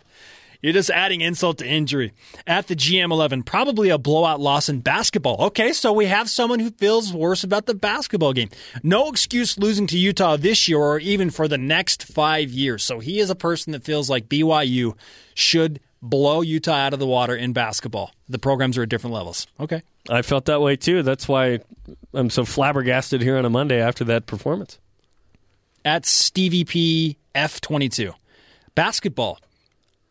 You're just adding insult to injury. At the G M eleven, probably a blowout loss in basketball. Okay, so we have someone who feels worse about the basketball game. No excuse losing to Utah this year or even for the next five years. So he is a person that feels like B Y U should blow Utah out of the water in basketball. The programs are at different levels. Okay. I felt that way too. That's why I'm so flabbergasted here on a Monday after that performance. At Stevie P F twenty-two, basketball.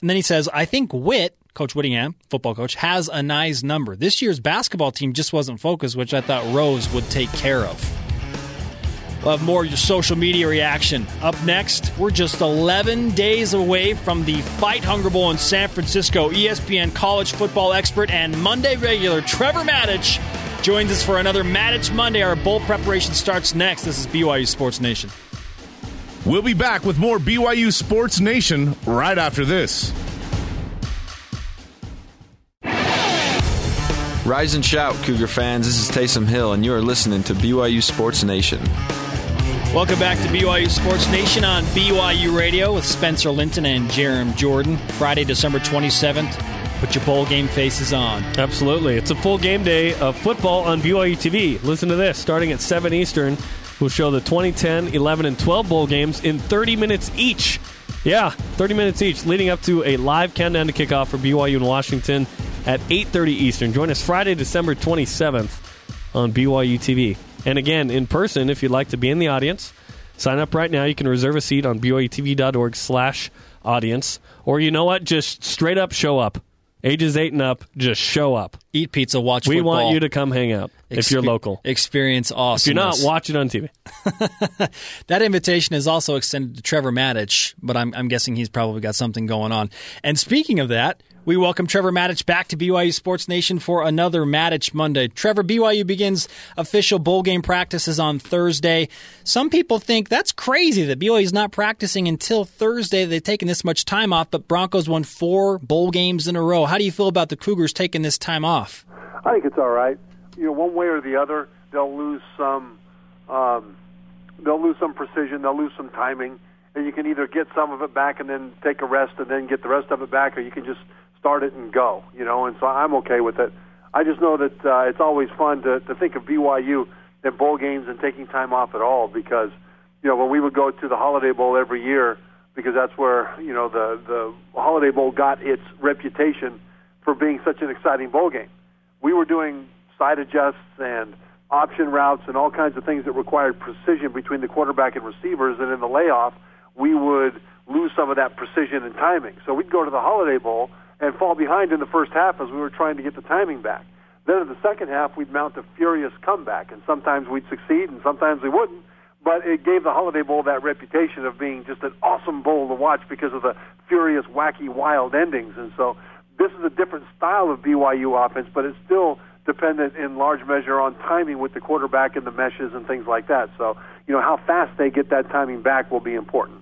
And then he says, I think Witt, Coach Whittingham, football coach, has a nice number. This year's basketball team just wasn't focused, which I thought Rose would take care of. We'll have more of your social media reaction. Up next, we're just eleven days away from the Fight Hunger Bowl in San Francisco. E S P N college football expert and Monday regular Trevor Matich joins us for another Matich Monday. Our bowl preparation starts next. This is B Y U Sports Nation. We'll be back with more B Y U Sports Nation right after this. Rise and shout, Cougar fans. This is Taysom Hill, and you are listening to B Y U Sports Nation. Welcome back to B Y U Sports Nation on B Y U Radio with Spencer Linton and Jerem Jordan. Friday, December twenty-seventh, put your bowl game faces on. Absolutely. It's a full game day of football on B Y U T V. Listen to this, starting at seven Eastern. We'll show the twenty ten, eleven, and twelve bowl games in thirty minutes each. Yeah, thirty minutes each, leading up to a live countdown to kickoff for B Y U and Washington at eight thirty Eastern. Join us Friday, December twenty-seventh on B Y U T V. And again, in person, if you'd like to be in the audience, sign up right now. You can reserve a seat on B Y U T V dot org slash audience. Or you know what? Just straight up show up. Ages eight and up, just show up. Eat pizza, watch we football. We want you to come hang out Exper- if you're local. Experience awesomeness. If you're not, watch it on T V. That invitation is also extended to Trevor Matich, but I'm, I'm guessing he's probably got something going on. And speaking of that, we welcome Trevor Matich back to B Y U Sports Nation for another Matich Monday. Trevor, B Y U begins official bowl game practices on Thursday. Some people think that's crazy that B Y U's not practicing until Thursday. They've taken this much time off, but Broncos won four bowl games in a row. How do you feel about the Cougars taking this time off? I think it's all right. You know, one way or the other, they'll lose some. Um, they'll lose some precision. They'll lose some timing, and you can either get some of it back and then take a rest, and then get the rest of it back, or you can just start it and go. You know, and so I'm okay with it. I just know that uh, it's always fun to, to think of B Y U and bowl games and taking time off at all, because you know when we would go to the Holiday Bowl every year, because that's where you know the the Holiday Bowl got its reputation for being such an exciting bowl game. We were doing side adjusts and option routes and all kinds of things that required precision between the quarterback and receivers, and in the layoff, we would lose some of that precision and timing. So we'd go to the Holiday Bowl and fall behind in the first half as we were trying to get the timing back. Then in the second half, we'd mount a furious comeback, and sometimes we'd succeed and sometimes we wouldn't, but it gave the Holiday Bowl that reputation of being just an awesome bowl to watch because of the furious, wacky, wild endings. And so this is a different style of B Y U offense, but it's still dependent in large measure on timing with the quarterback and the meshes and things like that. So, you know, how fast they get that timing back will be important.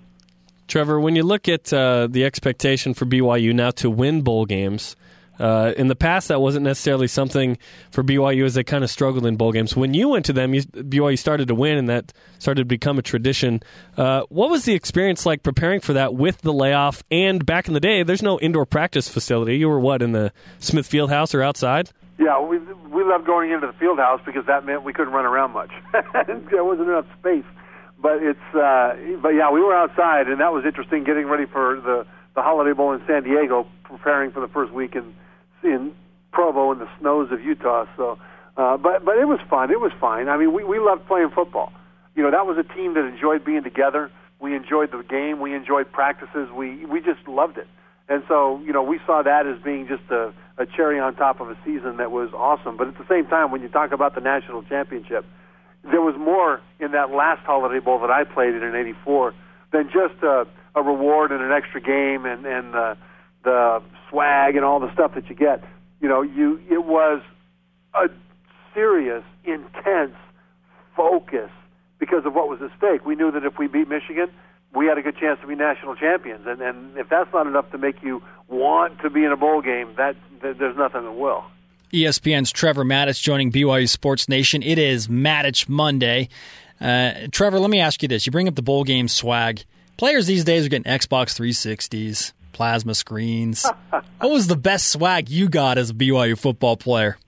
Trevor, when you look at uh, the expectation for B Y U now to win bowl games, uh, in the past that wasn't necessarily something for B Y U as they kind of struggled in bowl games. When you went to them, you, B Y U started to win, and that started to become a tradition. Uh, what was the experience like preparing for that with the layoff? And back in the day, there's no indoor practice facility. You were, what, in the Smith Fieldhouse or outside? Yeah, we we loved going into the fieldhouse because that meant we couldn't run around much. There wasn't enough space. But it's, uh, but yeah, we were outside, and that was interesting. Getting ready for the, the Holiday Bowl in San Diego, preparing for the first week in in Provo in the snows of Utah. So, uh, but but it was fun. It was fine. I mean, we we loved playing football. You know, that was a team that enjoyed being together. We enjoyed the game. We enjoyed practices. We we just loved it. And so, you know, we saw that as being just a, a cherry on top of a season that was awesome. But at the same time, when you talk about the national championship, there was more in that last Holiday Bowl that I played in in eighty-four than just a, a reward and an extra game and, and uh, the swag and all the stuff that you get. You know, you it was a serious, intense focus because of what was at stake. We knew that if we beat Michigan, we had a good chance to be national champions. And, and if that's not enough to make you want to be in a bowl game, that, that there's nothing that will. E S P N's Trevor Matich joining B Y U Sports Nation. It is Matich Monday. Uh, Trevor, let me ask you this. You bring up the bowl game swag. Players these days are getting Xbox three sixties, plasma screens. What was the best swag you got as a B Y U football player?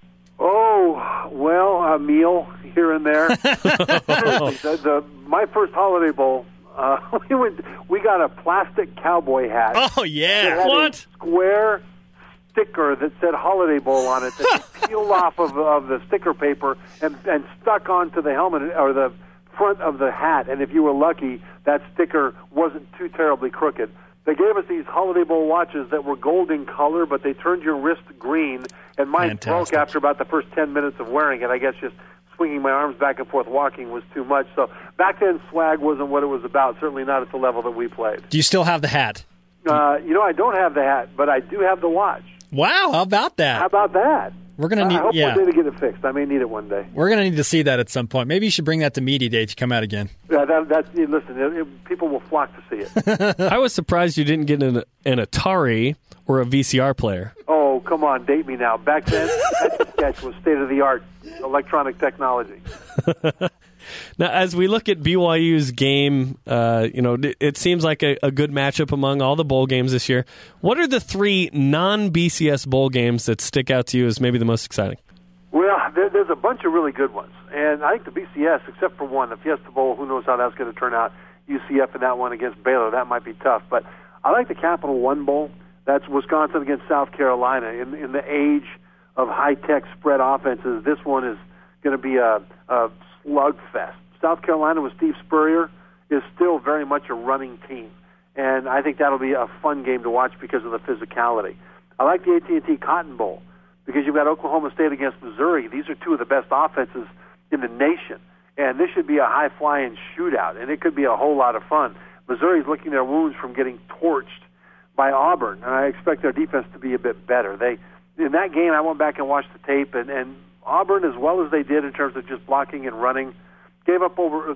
Oh, well, a meal here and there. the, the, my first Holiday Bowl, uh, we, went, we got a plastic cowboy hat. Oh, yeah. What? Square sticker that said Holiday Bowl on it that you peeled off of, of the sticker paper and, and stuck onto the helmet or the front of the hat. And if you were lucky, that sticker wasn't too terribly crooked. They gave us these Holiday Bowl watches that were gold in color, but they turned your wrist green. And mine Fantastic. broke after about the first ten minutes of wearing it. I guess just swinging my arms back and forth walking was too much. So back then, swag wasn't what it was about, certainly not at the level that we played. Do you still have the hat? Uh, you know, I don't have the hat, but I do have the watch. Wow, how about that? How about that? We're gonna need. I hope yeah. one day to get it fixed. I may need it one day. We're gonna need to see that at some point. Maybe you should bring that to media day if you come out again. Yeah, that, that's listen. It, it, people will flock to see it. I was surprised you didn't get an, an Atari or a V C R player. Oh, come on, date me now. Back then, that sketch was state of the art electronic technology. Now, as we look at B Y U's game, uh, you know, it seems like a, a good matchup among all the bowl games this year. What are the three non-B C S bowl games that stick out to you as maybe the most exciting? Well, there, there's a bunch of really good ones. And I think the B C S, except for one, the Fiesta Bowl, who knows how that's going to turn out. U C F in that one against Baylor, that might be tough. But I like the Capital One Bowl. That's Wisconsin against South Carolina. In, in the age of high-tech spread offenses, this one is going to be a, a slugfest. South Carolina with Steve Spurrier is still very much a running team, and I think that'll be a fun game to watch because of the physicality. I like the A T and T Cotton Bowl because you've got Oklahoma State against Missouri. These are two of the best offenses in the nation, and this should be a high-flying shootout, and it could be a whole lot of fun. Missouri's licking their wounds from getting torched by Auburn, and I expect their defense to be a bit better. They in that game, I went back and watched the tape, and, and Auburn, as well as they did in terms of just blocking and running, gave up over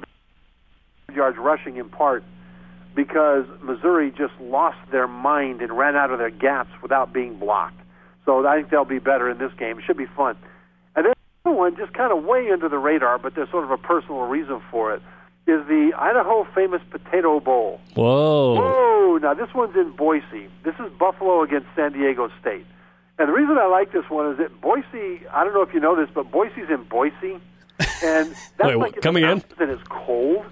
yards rushing in part because Missouri just lost their mind and ran out of their gaps without being blocked. So I think they'll be better in this game. It should be fun. And then the other one, just kind of way under the radar, but there's sort of a personal reason for it, is the Idaho Famous Potato Bowl. Whoa. Whoa. Now, this one's in Boise. This is Buffalo against San Diego State. And the reason I like this one is that Boise, I don't know if you know this, but Boise's in Boise. And that's Wait, like coming in that is cold.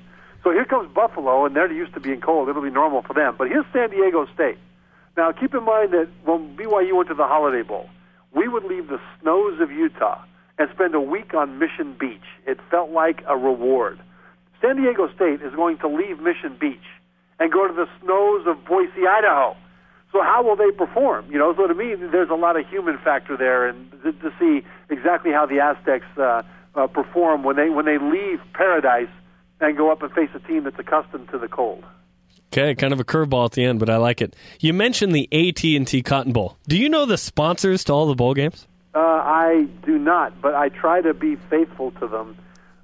So here comes Buffalo, and they're used to being cold. It'll be normal for them. But here's San Diego State. Now, keep in mind that when B Y U went to the Holiday Bowl, we would leave the snows of Utah and spend a week on Mission Beach. It felt like a reward. San Diego State is going to leave Mission Beach and go to the snows of Boise, Idaho. So how will they perform? You know, so to me, there's a lot of human factor there, and to, to see exactly how the Aztecs uh, uh, perform when they when they leave paradise and go up and face a team that's accustomed to the cold. Okay, kind of a curveball at the end, but I like it. You mentioned the A T and T Cotton Bowl. Do you know the sponsors to all the bowl games? Uh, I do not, but I try to be faithful to them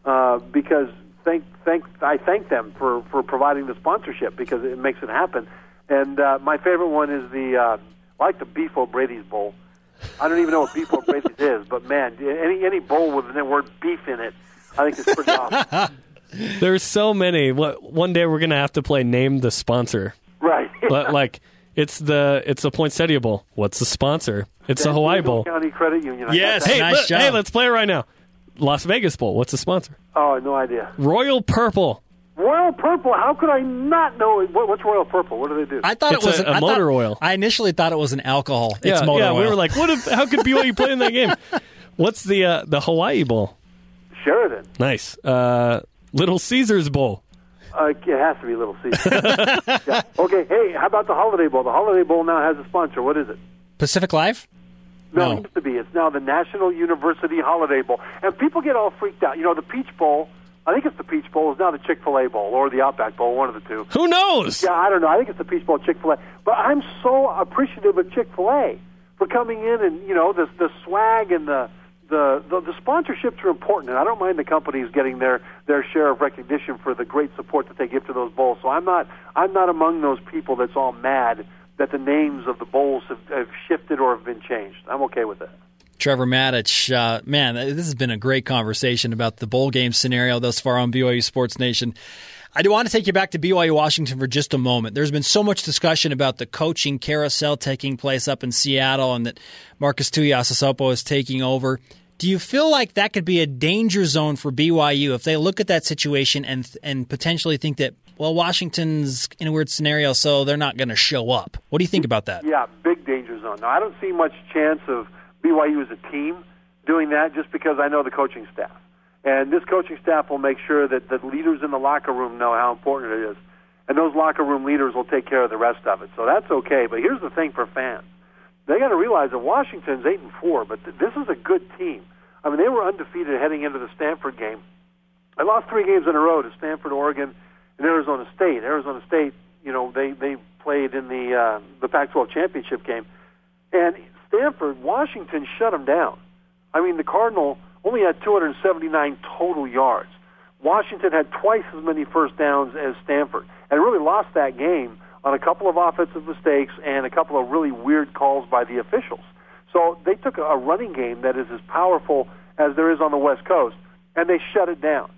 uh, because thank thank I thank them for, for providing the sponsorship because it makes it happen. And uh, my favorite one is the uh, I like the Beef O'Brady's Bowl. I don't even know what Beef O'Brady's is, but man, any any bowl with the word beef in it, I think it's pretty awesome. There's so many. One day we're gonna have to play Name the Sponsor. Right. But like it's the it's the Poinsettia Bowl. What's the sponsor? It's the Hawaii Bowl. County Credit Union. I yes. Hey, nice look, job. Hey, let's play it right now. Las Vegas Bowl. What's the sponsor? Oh, no idea. Royal Purple. Royal Purple. How could I not know what, what's Royal Purple? What do they do? I thought it's it was a, an, a I motor thought, oil. I initially thought it was an alcohol. Yeah, it's motor yeah, oil. Yeah, we were like, what? If, how could B Y U play in that game? What's the uh, the Hawaii Bowl? Sheridan. Nice. Uh, Little Caesars Bowl. Uh, it has to be Little Caesars. Yeah. Okay. Hey, how about the Holiday Bowl? The Holiday Bowl now has a sponsor. What is it? Pacific Life? No, no. It used to be. It's now the National University Holiday Bowl. And people get all freaked out. You know, the Peach Bowl, I think it's the Peach Bowl, is now the Chick-fil-A Bowl or the Outback Bowl, one of the two. Who knows? Yeah, I don't know. I think it's the Peach Bowl, Chick-fil-A. But I'm so appreciative of Chick-fil-A for coming in and, you know, the, the swag and the, the, the, the sponsorships are important. And I don't mind the companies getting their, their share of recognition for the great support that they give to those bowls. So I'm not I'm not among those people that's all mad that the names of the bowls have, have shifted or have been changed. I'm okay with that. Trevor Matich, uh, man, this has been a great conversation about the bowl game scenario thus far on B Y U Sports Nation. I do want to take you back to B Y U Washington for just a moment. There's been so much discussion about the coaching carousel taking place up in Seattle and that Marcus Tuiasosopo is taking over. Do you feel like that could be a danger zone for B Y U if they look at that situation and and potentially think that, well, Washington's in a weird scenario, so they're not going to show up? What do you think about that? Yeah, big danger zone. Now, I don't see much chance of B Y U as a team doing that just because I know the coaching staff. And this coaching staff will make sure that the leaders in the locker room know how important it is. And those locker room leaders will take care of the rest of it. So that's okay. But here's the thing for fans. They got to realize that Washington's eight and four, but th- this is a good team. I mean, they were undefeated heading into the Stanford game. They lost three games in a row to Stanford, Oregon, and Arizona State. Arizona State, you know, they, they played in the uh, the Pac twelve championship game. And Stanford, Washington shut them down. I mean, the Cardinal only had two hundred seventy-nine total yards. Washington had twice as many first downs as Stanford and really lost that game on a couple of offensive mistakes and a couple of really weird calls by the officials. So they took a running game that is as powerful as there is on the West Coast, and they shut it down.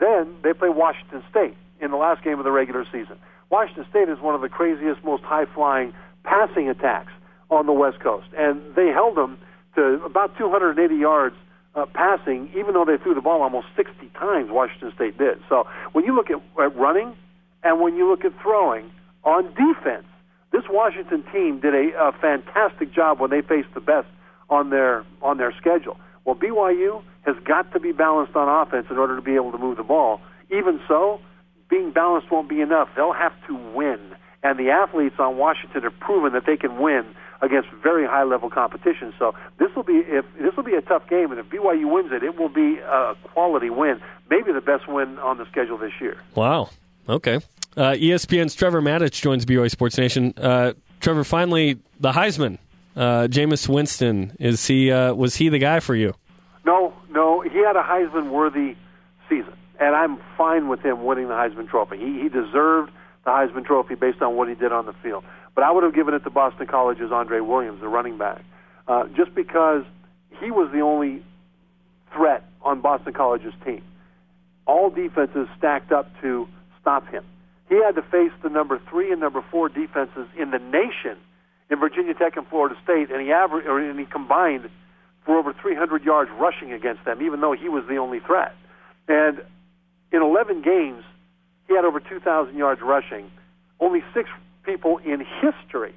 Then they play Washington State in the last game of the regular season. Washington State is one of the craziest, most high-flying passing attacks on the West Coast, and they held them to about two hundred eighty yards uh, passing, even though they threw the ball almost sixty times, Washington State did. So when you look at, at running and when you look at throwing, on defense, this Washington team did a, a fantastic job when they faced the best on their on their schedule. Well, B Y U has got to be balanced on offense in order to be able to move the ball. Even so, being balanced won't be enough. They'll have to win. And the athletes on Washington have proven that they can win against very high-level competition. So this will be if this will be a tough game, and if B Y U wins it, it will be a quality win, maybe the best win on the schedule this year. Wow. Okay. Uh, E S P N's Trevor Matich joins B Y U Sports Nation. Uh, Trevor, finally, the Heisman, uh, Jameis Winston. Is he uh, was he the guy for you? No, no. He had a Heisman-worthy season, and I'm fine with him winning the Heisman Trophy. He, he deserved the Heisman Trophy based on what he did on the field. But I would have given it to Boston College's Andre Williams, the running back, uh, just because he was the only threat on Boston College's team. All defenses stacked up to stop him. He had to face the number three and number four defenses in the nation in Virginia Tech and Florida State, and he averaged, or, and he combined for over three hundred yards rushing against them, even though he was the only threat. And in eleven games, he had over two thousand yards rushing. Only six people in history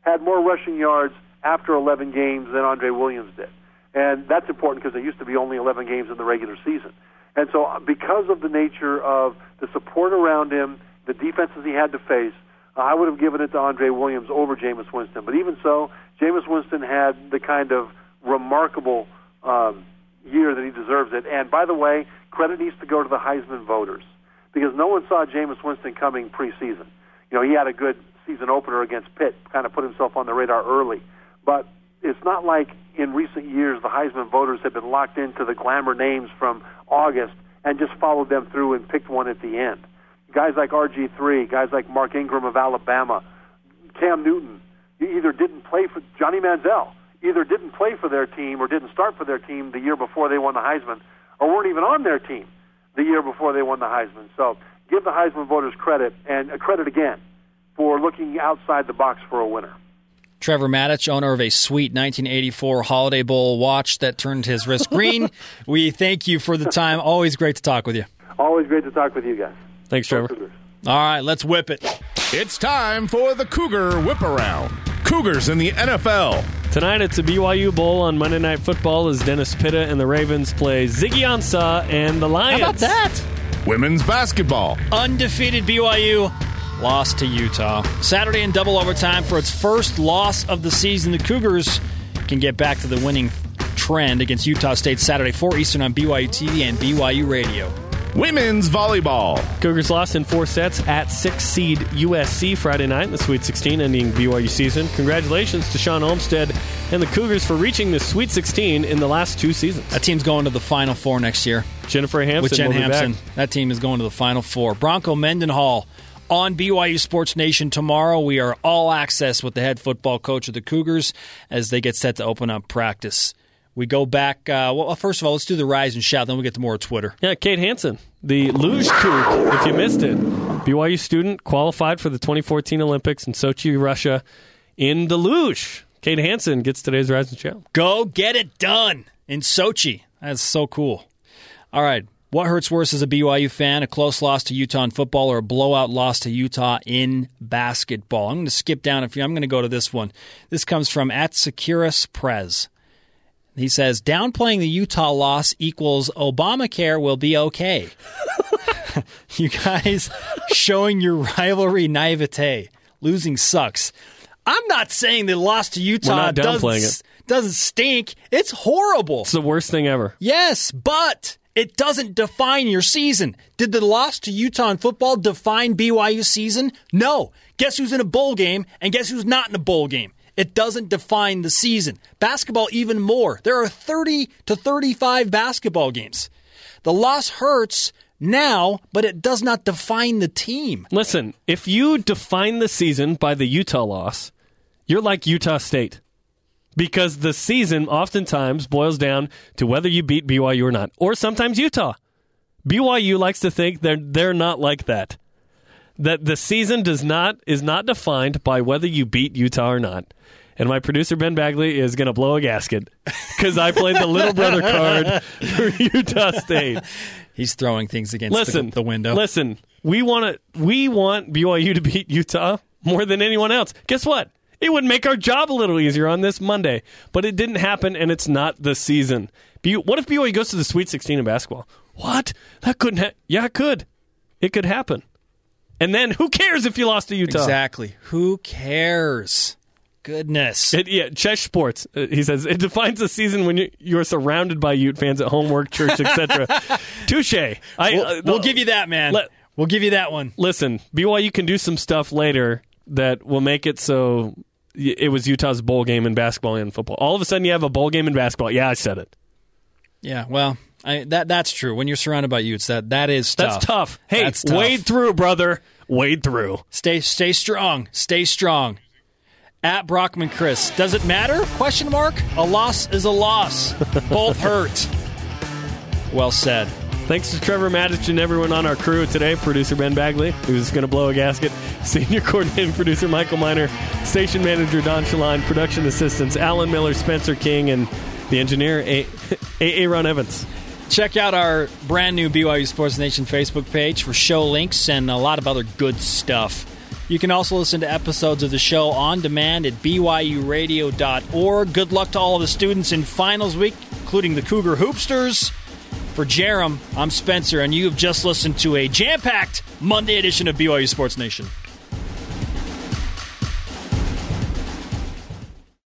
had more rushing yards after eleven games than Andre Williams did. And that's important because there used to be only eleven games in the regular season. And so because of the nature of the support around him, the defenses he had to face, uh, I would have given it to Andre Williams over Jameis Winston. But even so, Jameis Winston had the kind of remarkable um, year that he deserves it. And by the way, credit needs to go to the Heisman voters because no one saw Jameis Winston coming preseason. You know, he had a good season opener against Pitt, kind of put himself on the radar early. But it's not like in recent years the Heisman voters have been locked into the glamour names from August and just followed them through and picked one at the end. Guys like R G three, guys like Mark Ingram of Alabama, Cam Newton, either didn't play for Johnny Manziel, either didn't play for their team or didn't start for their team the year before they won the Heisman, or weren't even on their team the year before they won the Heisman. So give the Heisman voters credit, and credit again, for looking outside the box for a winner. Trevor Matich, owner of a sweet nineteen eighty-four Holiday Bowl watch that turned his wrist green. We thank you for the time. Always great to talk with you. Always great to talk with you guys. Thanks, Trevor. All right, let's whip it. It's time for the Cougar Whip Around. Cougars in the N F L. Tonight it's a B Y U Bowl on Monday Night Football as Dennis Pitta and the Ravens play Ziggy Ansah and the Lions. How about that? Women's basketball. Undefeated B Y U lost to Utah. Saturday in double overtime for its first loss of the season. The Cougars can get back to the winning trend against Utah State Saturday four Eastern on B Y U T V and B Y U Radio. Women's volleyball. Cougars lost in four sets at six seed U S C Friday night in the Sweet sixteen, ending B Y U season. Congratulations to Sean Olmstead and the Cougars for reaching the Sweet sixteen in the last two seasons. That team's going to the Final Four next year. Jennifer Hampson with Jen Hampson. That team is going to the Final Four. Bronco Mendenhall on B Y U Sports Nation tomorrow. We are all access with the head football coach of the Cougars as they get set to open up practice. We go back, uh, well, first of all, let's do the rise and shout, then we'll get to more of Twitter. Yeah, Kate Hansen, the luge kook, if you missed it. B Y U student qualified for the twenty fourteen Olympics in Sochi, Russia, in the luge. Kate Hansen gets today's rise and shout. Go get it done in Sochi. That's so cool. All right, what hurts worse as a B Y U fan, a close loss to Utah in football or a blowout loss to Utah in basketball? I'm going to skip down a few. I'm going to go to this one. This comes from at Sekiris Prez. He says, downplaying the Utah loss equals Obamacare will be okay. You guys showing your rivalry naivete. Losing sucks. I'm not saying the loss to Utah doesn't, doesn't stink. It's horrible. It's the worst thing ever. Yes, but it doesn't define your season. Did the loss to Utah in football define B Y U's season? No. Guess who's in a bowl game and guess who's not in a bowl game? It doesn't define the season. Basketball, even more. There are thirty to thirty-five basketball games. The loss hurts now, but it does not define the team. Listen, if you define the season by the Utah loss, you're like Utah State. Because the season oftentimes boils down to whether you beat B Y U or not. Or sometimes Utah. B Y U likes to think they're, they're not like that. That the season does not is not defined by whether you beat Utah or not. And my producer, Ben Bagley, is going to blow a gasket because I played the little brother card for Utah State. He's throwing things against listen, the, the window. Listen, we want to, we want B Y U to beat Utah more than anyone else. Guess what? It would make our job a little easier on this Monday. But it didn't happen, and it's not the season. What if B Y U goes to the Sweet sixteen in basketball? What? That couldn't happen. Yeah, it could. It could happen. And then who cares if you lost to Utah? Exactly. Who cares? Goodness. It, yeah, Chesh Sports, uh, he says, it defines the season when you, you're surrounded by Ute fans at home, work, church, et cetera. Touche. I, we'll, uh, the, we'll give you that, man. Let, we'll give you that one. Listen, B Y U can do some stuff later that will make it so it was Utah's bowl game in basketball and football. All of a sudden you have a bowl game in basketball. Yeah, I said it. Yeah, well... I, that that's true. When you're surrounded by Utes, that that is tough. That's tough. Hey, that's tough. Wade through, brother. Wade through. Stay stay strong. Stay strong. At Brockman Chris, does it matter? Question mark. A loss is a loss. Both hurt. Well said. Thanks to Trevor Matich and everyone on our crew today. Producer Ben Bagley, who's going to blow a gasket. Senior coordinating producer Michael Miner. Station manager Don Shalane. Production assistants Alan Miller, Spencer King, and the engineer A. A. A. Ron Evans. Check out our brand new B Y U Sports Nation Facebook page for show links and a lot of other good stuff. You can also listen to episodes of the show on demand at b y u radio dot org. Good luck to all of the students in finals week, including the Cougar Hoopsters. For Jerem, I'm Spencer, and you have just listened to a jam-packed Monday edition of B Y U Sports Nation.